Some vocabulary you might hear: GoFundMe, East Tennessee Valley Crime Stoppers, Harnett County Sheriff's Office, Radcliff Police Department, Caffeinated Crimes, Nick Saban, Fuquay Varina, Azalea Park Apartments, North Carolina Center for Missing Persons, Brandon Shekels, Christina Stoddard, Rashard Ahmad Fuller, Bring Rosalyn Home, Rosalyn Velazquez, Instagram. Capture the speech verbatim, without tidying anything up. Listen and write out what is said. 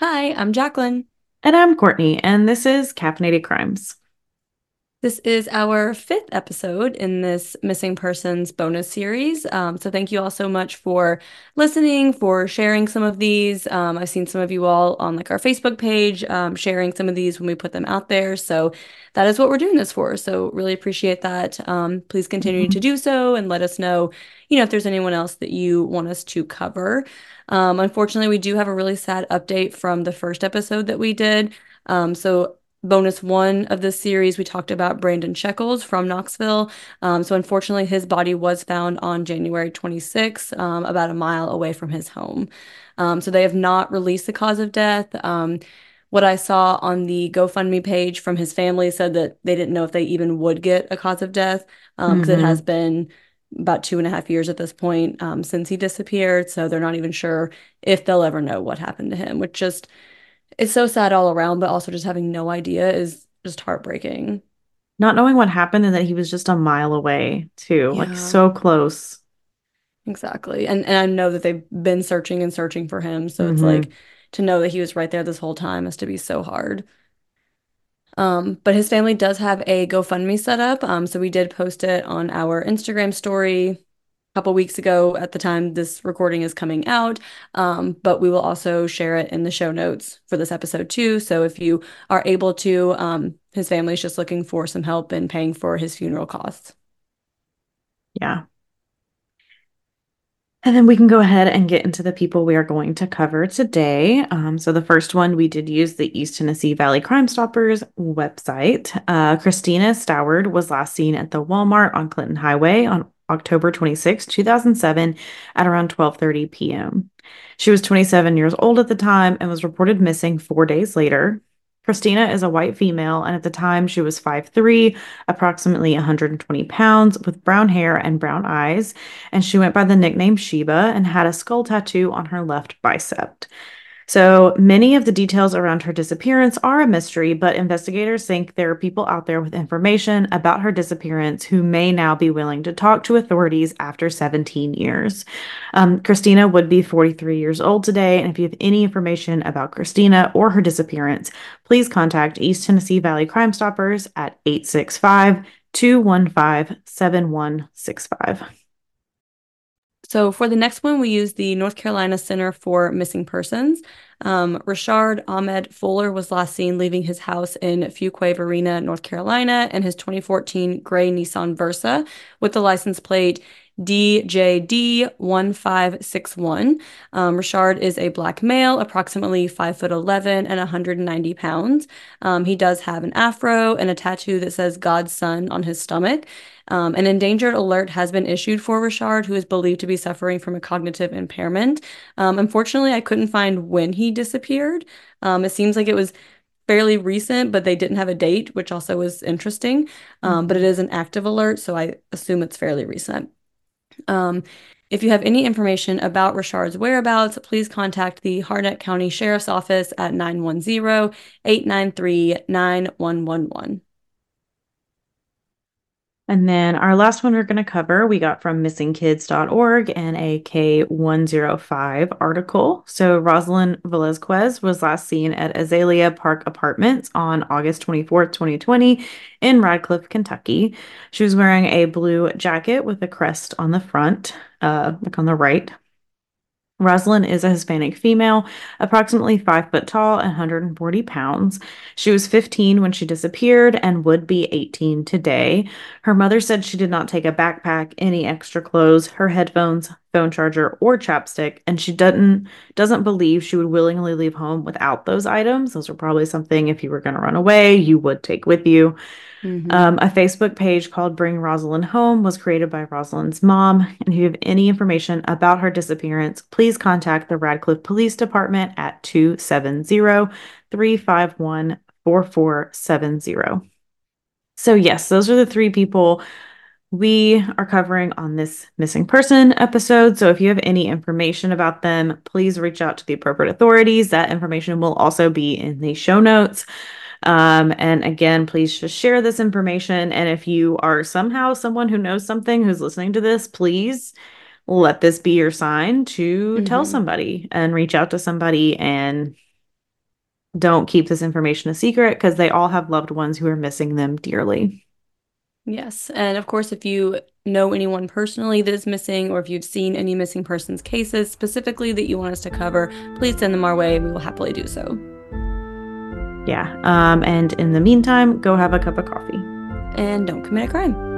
Hi, I'm Jacqueline. And I'm Courtney, and this is Caffeinated Crimes. This is our fifth episode in this Missing Persons bonus series. Um, so thank you all so much for listening, for sharing some of these. Um, I've seen some of you all on like our Facebook page um, sharing some of these when we put them out there. So that is what we're doing this for. So really appreciate that. Um, please continue mm-hmm. to do so and let us know, you know, if there's anyone else that you want us to cover. Um, unfortunately, we do have a really sad update from the first episode that we did. Um, so Bonus one of this series, we talked about Brandon Shekels from Knoxville. Um, so unfortunately, his body was found on January twenty-sixth, um, about a mile away from his home. Um, so they have not released the cause of death. Um, what I saw on the GoFundMe page from his family said that they didn't know if they even would get a cause of death because um, mm-hmm. it has been about two and a half years at this point um, since he disappeared. So they're not even sure if they'll ever know what happened to him, which just... it's so sad all around, but also just having no idea is just heartbreaking. Not knowing what happened and that he was just a mile away, too. Yeah. Like, so close. Exactly. And and I know that they've been searching and searching for him. So mm-hmm. it's like, to know that he was right there this whole time has to be so hard. Um, but his family does have a GoFundMe set up. Um, so we did post it on our Instagram story couple weeks ago at the time this recording is coming out, um, but we will also share it in the show notes for this episode too. So if you are able to, um, his family's just looking for some help in paying for his funeral costs. Yeah. And then we can go ahead and get into the people we are going to cover today. Um, so the first one, we did use the East Tennessee Valley Crime Stoppers website. Uh, Christina Stoddard was last seen at the Walmart on Clinton Highway on October twenty-sixth, two thousand seven, at around twelve thirty p.m. She was twenty-seven years old at the time and was reported missing four days later. Christina is a white female, and at the time she was five foot three, approximately one hundred twenty pounds, with brown hair and brown eyes, and she went by the nickname Sheba and had a skull tattoo on her left bicep. So many of the details around her disappearance are a mystery, but investigators think there are people out there with information about her disappearance who may now be willing to talk to authorities after seventeen years. Um, Christina would be forty-three years old today, and if you have any information about Christina or her disappearance, please contact East Tennessee Valley Crime Stoppers at eight six five, two one five, seven one six five. So for the next one, we used the North Carolina Center for Missing Persons. Um, Rashard Ahmad Fuller was last seen leaving his house in Fuquay Varina, North Carolina, in his twenty fourteen gray Nissan Versa with the license plate D J D one five six one. Um, Rashard is a black male, approximately five foot eleven and one hundred ninety pounds. Um, he does have an afro and a tattoo that says God's Son on his stomach. Um, an endangered alert has been issued for Rashard, who is believed to be suffering from a cognitive impairment. Um, unfortunately, I couldn't find when he disappeared. Um, it seems like it was fairly recent, but they didn't have a date, which also was interesting. Um, but it is an active alert, so I assume it's fairly recent. Um, if you have any information about Rashard's whereabouts, please contact the Harnett County Sheriff's Office at nine one zero, eight nine three, nine one one one. And then our last one we're going to cover, we got from missing kids dot org and a K one oh five article. So Rosalyn Velazquez was last seen at Azalea Park Apartments on August twenty-fourth, twenty twenty in Radcliff, Kentucky. She was wearing a blue jacket with a crest on the front, uh, like on the right. Rosalyn is a Hispanic female, approximately five foot tall and one hundred forty pounds. She was fifteen when she disappeared and would be eighteen today. Her mother said she did not take a backpack, any extra clothes, her headphones, phone charger, or chapstick, and she doesn't doesn't believe she would willingly leave home without those items. Those are probably something, if you were going to run away, you would take with you. Mm-hmm. Um, a Facebook page called Bring Rosalyn Home was created by Rosalyn's mom, and if you have any information about her disappearance, please contact the Radcliff Police Department at two seven zero, three five one, four four seven zero. So yes, those are the three people we are covering on this missing person episode. So if you have any information about them, please reach out to the appropriate authorities. That information will also be in the show notes. Um, and again, please just share this information. And if you are somehow someone who knows something, who's listening to this, please let this be your sign to mm-hmm. tell somebody and reach out to somebody and don't keep this information a secret, because they all have loved ones who are missing them dearly. Yes. And of course, if you know anyone personally that is missing, or if you've seen any missing persons cases specifically that you want us to cover, please send them our way. We will happily do so. Yeah. Um, and in the meantime, go have a cup of coffee. And don't commit a crime.